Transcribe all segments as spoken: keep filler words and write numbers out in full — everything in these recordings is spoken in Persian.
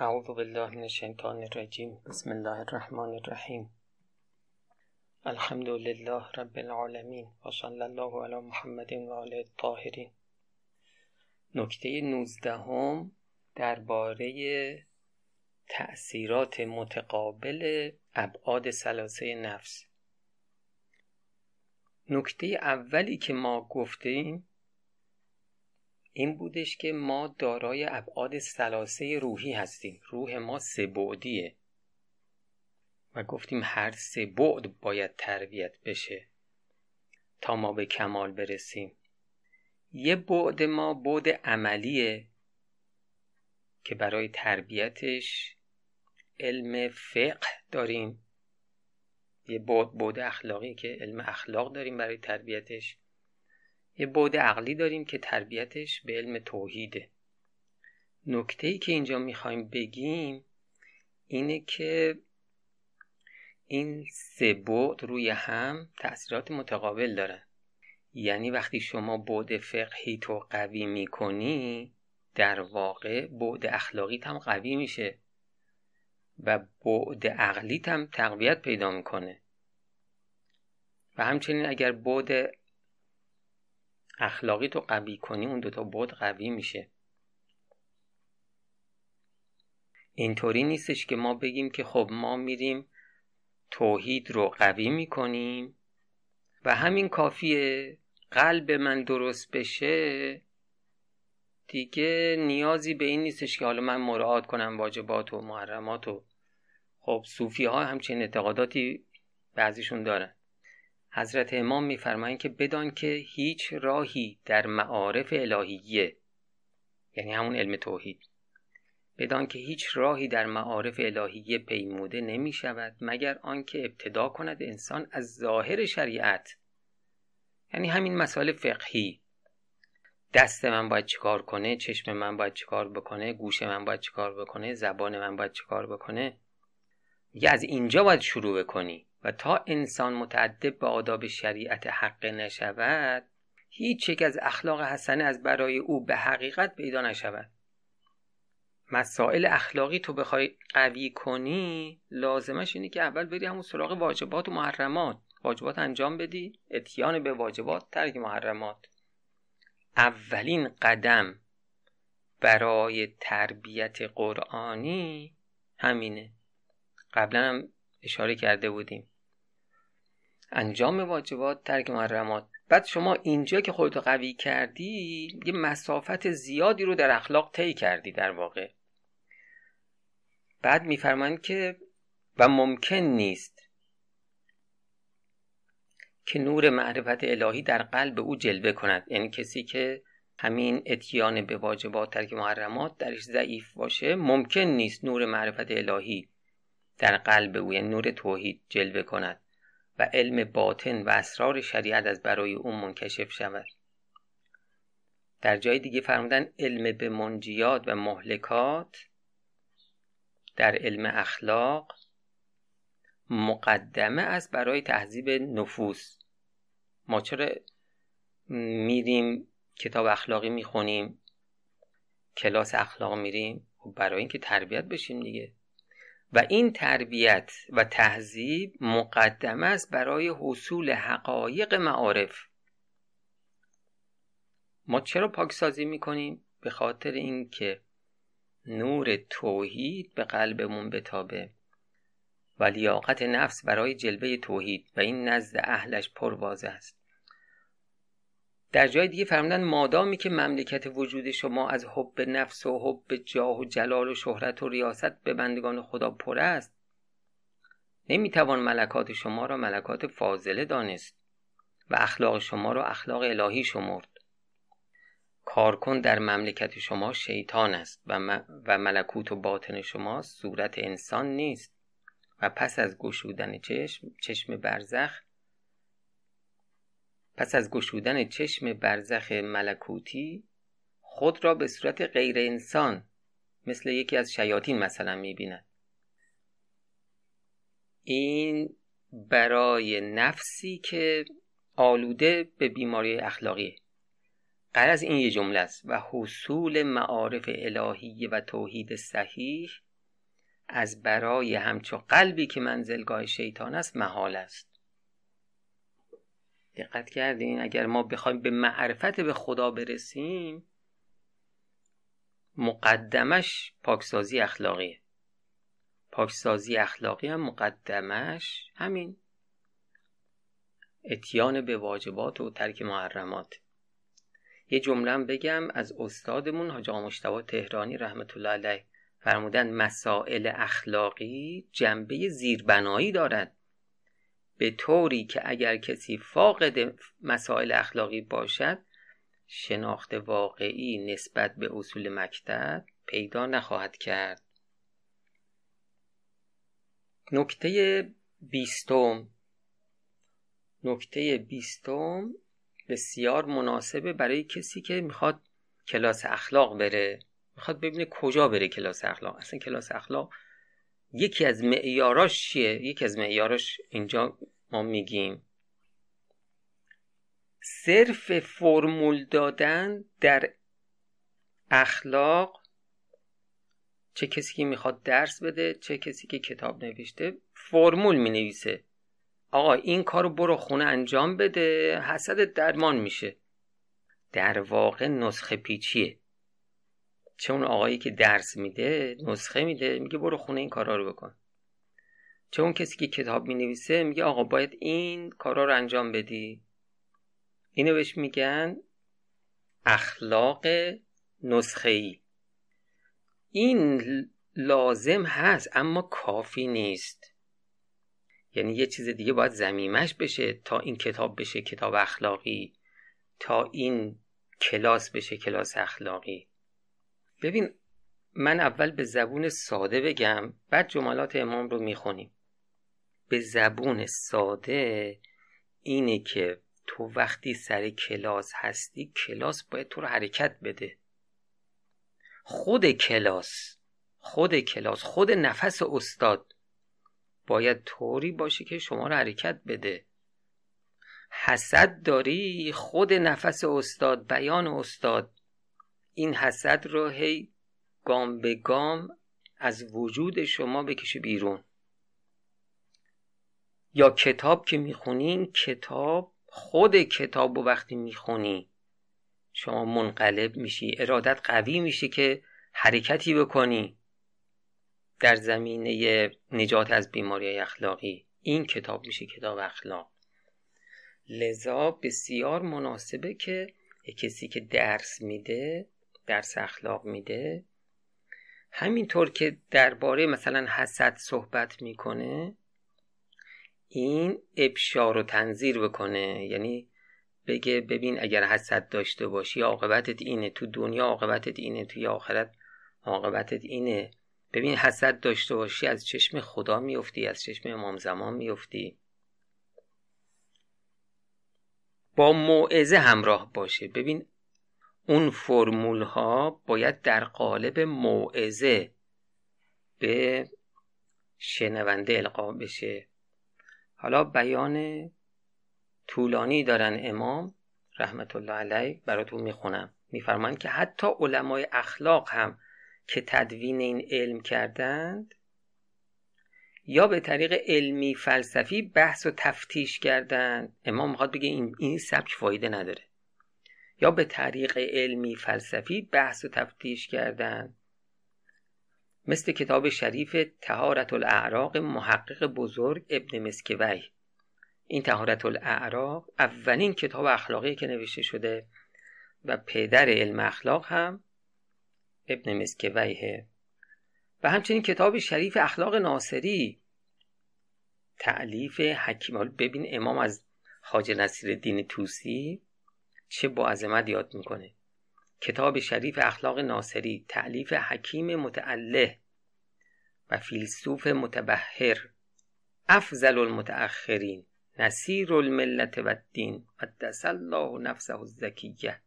اعوذ بالله من الشیطان الرجیم. بسم الله الرحمن الرحیم. الحمد لله رب العالمین و صلی الله علی محمد و آله الطاهرین. نکته نوزدهم درباره تأثیرات متقابل ابعاد ثلاثه نفس. نکته اولی که ما گفتیم این بودش که ما دارای ابعاد ثلاثه روحی هستیم. روح ما سه بعدیه و گفتیم هر سه بعد باید تربیت بشه تا ما به کمال برسیم. یه بعد ما بعد عملیه که برای تربیتش علم فقه داریم، یه بعد بعد اخلاقی که علم اخلاق داریم برای تربیتش، یه بعد عقلی داریم که تربیتش به علم توحیده. نکته‌ای که اینجا میخوایم بگیم اینه که این سه بعد روی هم تأثیرات متقابل دارن. یعنی وقتی شما بعد فقهی تو قوی میکنی، در واقع بعد اخلاقیت هم قوی میشه و بعد عقلیت هم تقویت پیدا میکنه. و همچنین اگر بعد اخلاقیت رو قوی کنی، اون دوتا بعد قوی میشه. اینطوری نیستش که ما بگیم که خب ما میریم توحید رو قوی میکنیم و همین کافیه، قلب من درست بشه دیگه نیازی به این نیستش که حالا من مراعات کنم واجبات و محرمات و خب صوفی ها همچین اعتقاداتی بعضیشون دارن. حضرت امام میفرمایند که بدان که هیچ راهی در معارف الهیه، یعنی همون علم توحید، بدان که هیچ راهی در معارف الهیه پیموده نمی شود مگر آنکه ابتدا کند انسان از ظاهر شریعت، یعنی همین مسائل فقهی. دست من باید چیکار کنه، چشم من باید چیکار بکنه، گوش من باید چیکار بکنه، زبان من باید چیکار بکنه. میگه از اینجا باید شروع کنی و تا انسان متعدب به آداب شریعت حق نشود، هیچ یک از اخلاق حسنه از برای او به حقیقت پیدا نشود. مسائل اخلاقی تو بخوای قوی کنی، لازمش اینه که اول بری همون سراغ واجبات و محرمات، واجبات انجام بدی، اتیان به واجبات، ترک محرمات. اولین قدم برای تربیت قرآنی همینه. قبلا هم اشاره کرده بودیم، انجام واجبات، ترک محرمات. بعد شما اینجا که خودتو قوی کردی، یه مسافت زیادی رو در اخلاق طی کردی در واقع. بعد میفرمایند که و ممکن نیست که نور معرفت الهی در قلب او جلوه کند، یعنی کسی که همین اتیان به واجبات، ترک محرمات درش ضعیف باشه، ممکن نیست نور معرفت الهی در قلب او، یعنی نور توحید، جلوه کند و علم باطن و اسرار شریعت از برای او منکشف شود. در جای دیگه فرمودن علم به منجیات و مهلکات در علم اخلاق مقدمه است برای تهذیب نفوس. ما چرا میریم کتاب اخلاقی میخونیم، کلاس اخلاق میریم؟ برای اینکه تربیت بشیم دیگه. و این تربیت و تهذیب مقدمه است برای حصول حقایق معارف. ما چرا پاکسازی میکنیم؟ به خاطر اینکه نور توحید به قلبمون بتابه و لیاقت نفس برای جلوه توحید، و این نزد اهلش پرواضح است. در جای دیگه فرمودن مادامی که مملکت وجود شما از حب نفس و حب جاه و جلال و شهرت و ریاست به بندگان خدا پر است، نمیتوان ملکات شما را ملکات فاضله دانست و اخلاق شما را اخلاق الهی شمرد. کارکن در مملکت شما شیطان است و, م... و ملکوت و باطن شما صورت انسان نیست و پس از گشودن چشم چشم برزخ پس از گشودن چشم برزخ ملکوتی خود را به صورت غیر انسان مثل یکی از شیاطین مثلا می‌بیند. این برای نفسی که آلوده به بیماری اخلاقی. غرض این یه جمله است و حصول معارف الهی و توحید صحیح از برای همچون قلبی که منزلگاه شیطان است محال است. دقت کردین؟ اگر ما بخوایم به معرفت به خدا برسیم، مقدمش پاکسازی اخلاقیه. پاکسازی اخلاقی هم مقدمش همین اتیان به واجبات و ترک محرمات. یه جمله هم بگم از استادمون حاج آقا مجتبی تهرانی رحمت الله علیه، فرمودن مسائل اخلاقی جنبه زیربنایی دارد، به طوری که اگر کسی فاقد مسائل اخلاقی باشد، شناخت واقعی نسبت به اصول مکتب پیدا نخواهد کرد. نکته بیستم نکته بیستم بسیار مناسبه برای کسی که میخواد کلاس اخلاق بره، میخواد ببینه کجا بره کلاس اخلاق. اصلا کلاس اخلاق یکی از معیاراش چیه؟ یکی از معیاراش اینجا ما میگیم صرف فرمول دادن در اخلاق. چه کسی که میخواد درس بده، چه کسی که کتاب نوشته، فرمول مینویسه. آقا این کارو برو خونه انجام بده، حسدت درمان میشه. در واقع نسخه پیچیه. چه اون آقایی که درس میده نسخه میده، میگه برو خونه این کارا رو بکن. چه اون کسی که کتاب مینویسه میگه آقا باید این کارا رو انجام بدی. اینو بهش میگن اخلاق نسخه‌ای. این لازم هست اما کافی نیست. یعنی یه چیز دیگه باید ضمیمه‌اش بشه تا این کتاب بشه کتاب اخلاقی، تا این کلاس بشه کلاس اخلاقی. ببین، من اول به زبون ساده بگم، بعد جملات امام رو میخونیم. به زبون ساده اینه که تو وقتی سر کلاس هستی، کلاس باید تو رو حرکت بده. خود کلاس خود کلاس خود نفس استاد باید طوری باشه که شما رو حرکت بده. حسد داری، خود نفس استاد، بیان استاد، این حسد رو هی گام به گام از وجود شما بکشه بیرون. یا کتاب که میخونین، کتاب خود کتاب رو وقتی میخونی شما منقلب میشی، ارادت قوی میشه که حرکتی بکنی در زمینه نجات از بیماری اخلاقی. این کتاب میشه کتاب اخلاق. لذا بسیار مناسبه که کسی که درس میده، درس اخلاق میده، همینطور که درباره مثلا حسد صحبت میکنه، این ابشار و تنذیر بکنه. یعنی بگه ببین اگر حسد داشته باشی عاقبتت اینه، تو دنیا عاقبتت اینه، توی آخرت عاقبتت اینه. ببین حسد داشته باشی از چشم خدا میفتی، از چشم امام زمان میفتی. با موعظه همراه باشه. ببین اون فرمول ها باید در قالب موعظه به شنونده القا بشه. حالا بیان طولانی دارن امام رحمت الله علیه، براتون میخونم. میفرمان که حتی علمای اخلاق هم که تدوین این علم کردند یا به طریق علمی فلسفی بحث و تفتیش کردند، امام میخواد بگه این این سبک فایده نداره، یا به طریق علمی فلسفی بحث و تفتیش کردند، مثل کتاب شریف طهارت الاعراق محقق بزرگ ابن مسکوی. این طهارت الاعراق اولین کتاب اخلاقی که نوشته شده و پدر علم اخلاق هم ابن مسکویه. و همچنین کتاب شریف اخلاق ناصری تألیف حکیم. ببین امام از خواجه نصیرالدین طوسی چه با عظمت یاد میکنه. کتاب شریف اخلاق ناصری تألیف حکیم متعله و فیلسوف متبحر افضل المتأخرین نصیر الملت و الدین قدس الله نفسه الزکیه.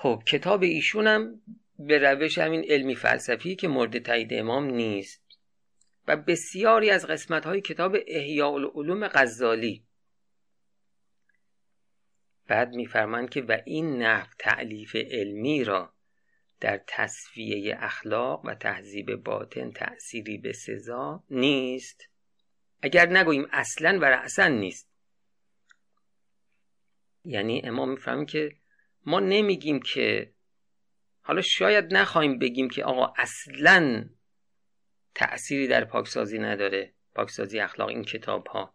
خب کتاب ایشونم به روش همین علمی فلسفی که مورد تایید امام نیست. و بسیاری از قسمت‌های کتاب احیاء العلوم غزالی. بعد می‌فرمایند که و این نحو تألیف علمی را در تصفیه اخلاق و تهذیب باطن تأثیری به سزا نیست، اگر نگوییم اصلا و رأسا نیست. یعنی امام میفهمیم که ما نمیگیم که، حالا شاید نخواهیم بگیم که آقا اصلا تأثیری در پاکسازی نداره، پاکسازی اخلاق این کتاب ها،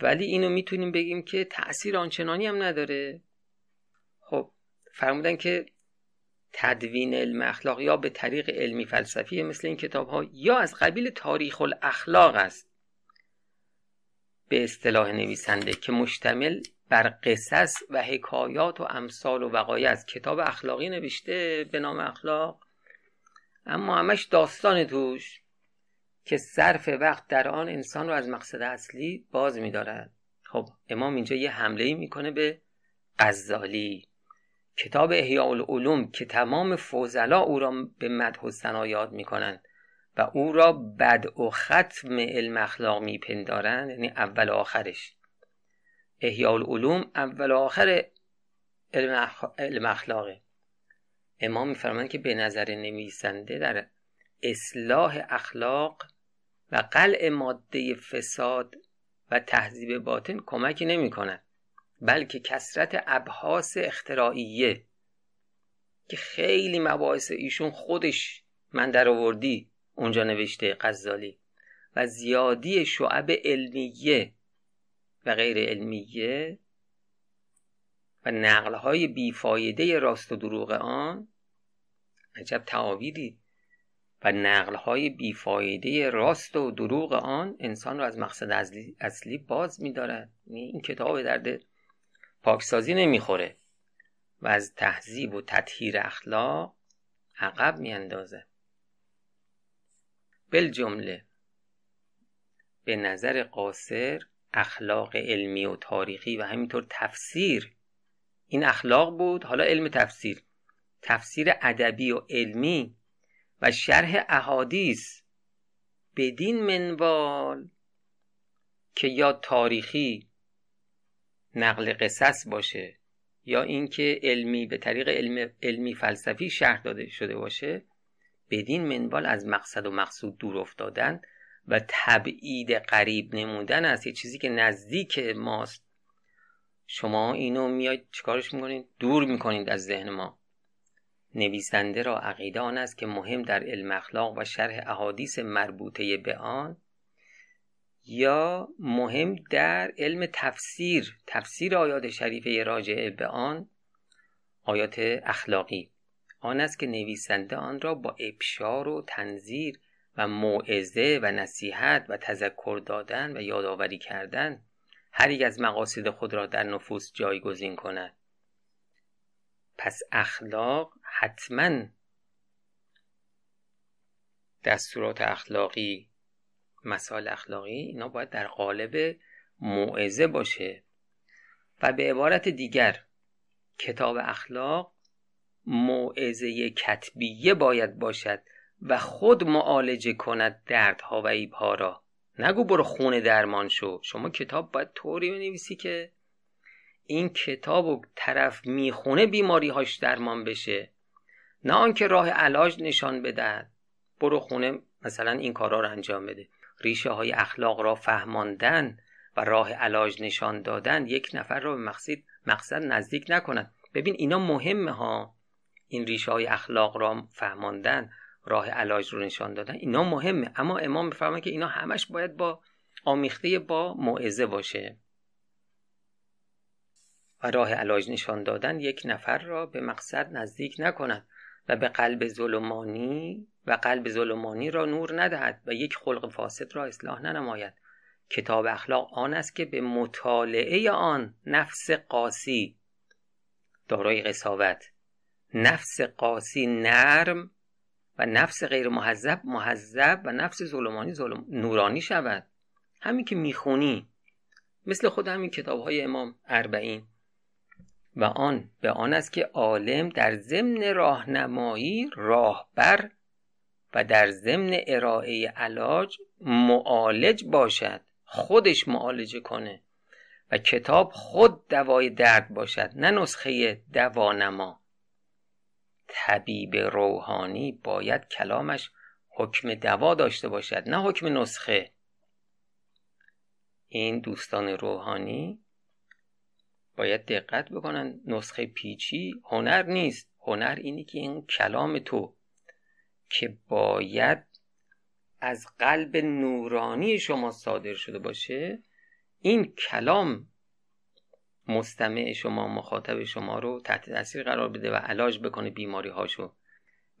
ولی اینو میتونیم بگیم که تأثیر آنچنانی هم نداره. خب فرمودن که تدوین علم اخلاق یا به طریق علمی فلسفی مثل این کتاب ها یا از قبیل تاریخ الاخلاق است به اصطلاح نویسنده، که مشتمل بر قصص و حکایات و امثال و وقایع است. کتاب اخلاقی نوشته به نام اخلاق، اما همش داستان توش که صرف وقت در آن انسان رو از مقصد اصلی باز می‌دارد. خب امام اینجا یه حمله‌ای میکنه به غزالی، کتاب احیاء العلوم که تمام فضلا او را به مدح و ثنا یاد میکنند و او را بدء و ختم علم اخلاق میپندارند، یعنی اول و آخرش. احیاء العلوم اول و آخر علم, اخ... علم اخلاقه. امام میفرمایند که به نظر نویسنده در اصلاح اخلاق و قلع ماده فساد و تهذیب باطن کمکی نمی کند، بلکه کثرت ابحاث اختراعیه که خیلی مباحث ایشون خودش من در آوردی اونجا نوشته غزالی، و زیادی شعب علمیه و غیر علمیه و نقلهای بیفایده راست و دروغ آن. عجب تعاویدی! و نقلهای بیفایده راست و دروغ آن انسان را از مقصد اصلی باز می‌دارد. این کتاب درد پاکسازی نمیخوره و از تهذیب و تطهیر اخلاق عقب میاندازه. بالجمله به نظر قاصر اخلاق علمی و تاریخی و همینطور تفسیر، این اخلاق بود، حالا علم تفسیر، تفسیر ادبی و علمی و شرح احادیث بدین منوال که یا تاریخی نقل قصص باشه یا اینکه علمی به طریق علم علمی فلسفی شرح داده شده باشه، بدین منوال از مقصد و مقصود دور افتادن و تبعید قریب نمودن از یه چیزی که نزدیک ماست. شما اینو میاید چیکارش میکنید؟ دور میکنید از ذهن ما. نویسنده را عقیده آن است که مهم در علم اخلاق و شرح احادیث مربوطه به آن، یا مهم در علم تفسیر، تفسیر آیات شریفه راجعه به آن آیات اخلاقی، آن است که نویسنده آن را با ابشار و تنذیر و موعظه و نصیحت و تذکر دادن و یادآوری کردن هر یک از مقاصد خود را در نفوس جایگزین کند. پس اخلاق حتما دستورات اخلاقی، مسائل اخلاقی، اینا باید در قالب موعظه باشه. و به عبارت دیگر کتاب اخلاق موعظه کتبیه باید باشد و خود معالجه کند دردها و عیبها را. نگو برو خونه درمان شو. شما کتاب باید طوری بنویسی که این کتابو طرف میخونه بیماریهاش درمان بشه، نه آنکه راه علاج نشان بدهد برو خونه مثلا این کارا رو انجام بده. ریشه های اخلاق را فهماندن و راه علاج نشان دادن یک نفر را به مقصد مقصد نزدیک نکند. ببین اینا مهمه ها، این ریشه های اخلاق را فهماندن، راه علاج رو نشان دادن، اینا مهمه، اما امام میفرماید که اینا همش باید با آمیخته با موعظه باشه. و راه علاج نشان دادن یک نفر را به مقصد نزدیک نکند و به قلب ظلمانی و قلب ظلمانی را نور ندهد و یک خلق فاسد را اصلاح ننماید. کتاب اخلاق آن است که به مطالعه آن نفس قاسی دارای قساوت، نفس قاسی نرم و نفس غیر مهذب مهذب و نفس ظلمانی ظلم نورانی شود. همین که میخونی مثل خود همین کتاب‌های امام اربعین. و آن به آن است که عالم در ضمن راهنمایی راهبر و در ضمن ارائه علاج معالج باشد، خودش معالجه کنه و کتاب خود دوای درد باشد، نه نسخه دوانما. طبیب روحانی باید کلامش حکم دوا داشته باشد، نه حکم نسخه. این دوستان روحانی باید دقت بکنن، نسخه پیچی هنر نیست. هنر اینه که این کلام تو که باید از قلب نورانی شما صادر شده باشه، این کلام مستمع شما، مخاطب شما رو تحت تاثیر قرار بده و علاج بکنه بیماری هاشو.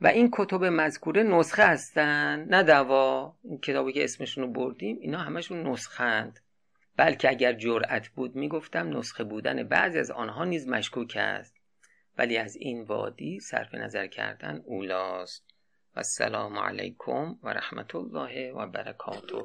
و این کتب مذکوره نسخه هستن، نه دوا. این کتابی که اسمشون رو بردیم اینا همشون نسخه اند. بلکه اگر جرأت بود میگفتم نسخه بودن بعضی از آنها نیز مشکوک است، ولی از این وادی صرف نظر کردن اولاست. و السلام علیکم و رحمت الله و برکاته.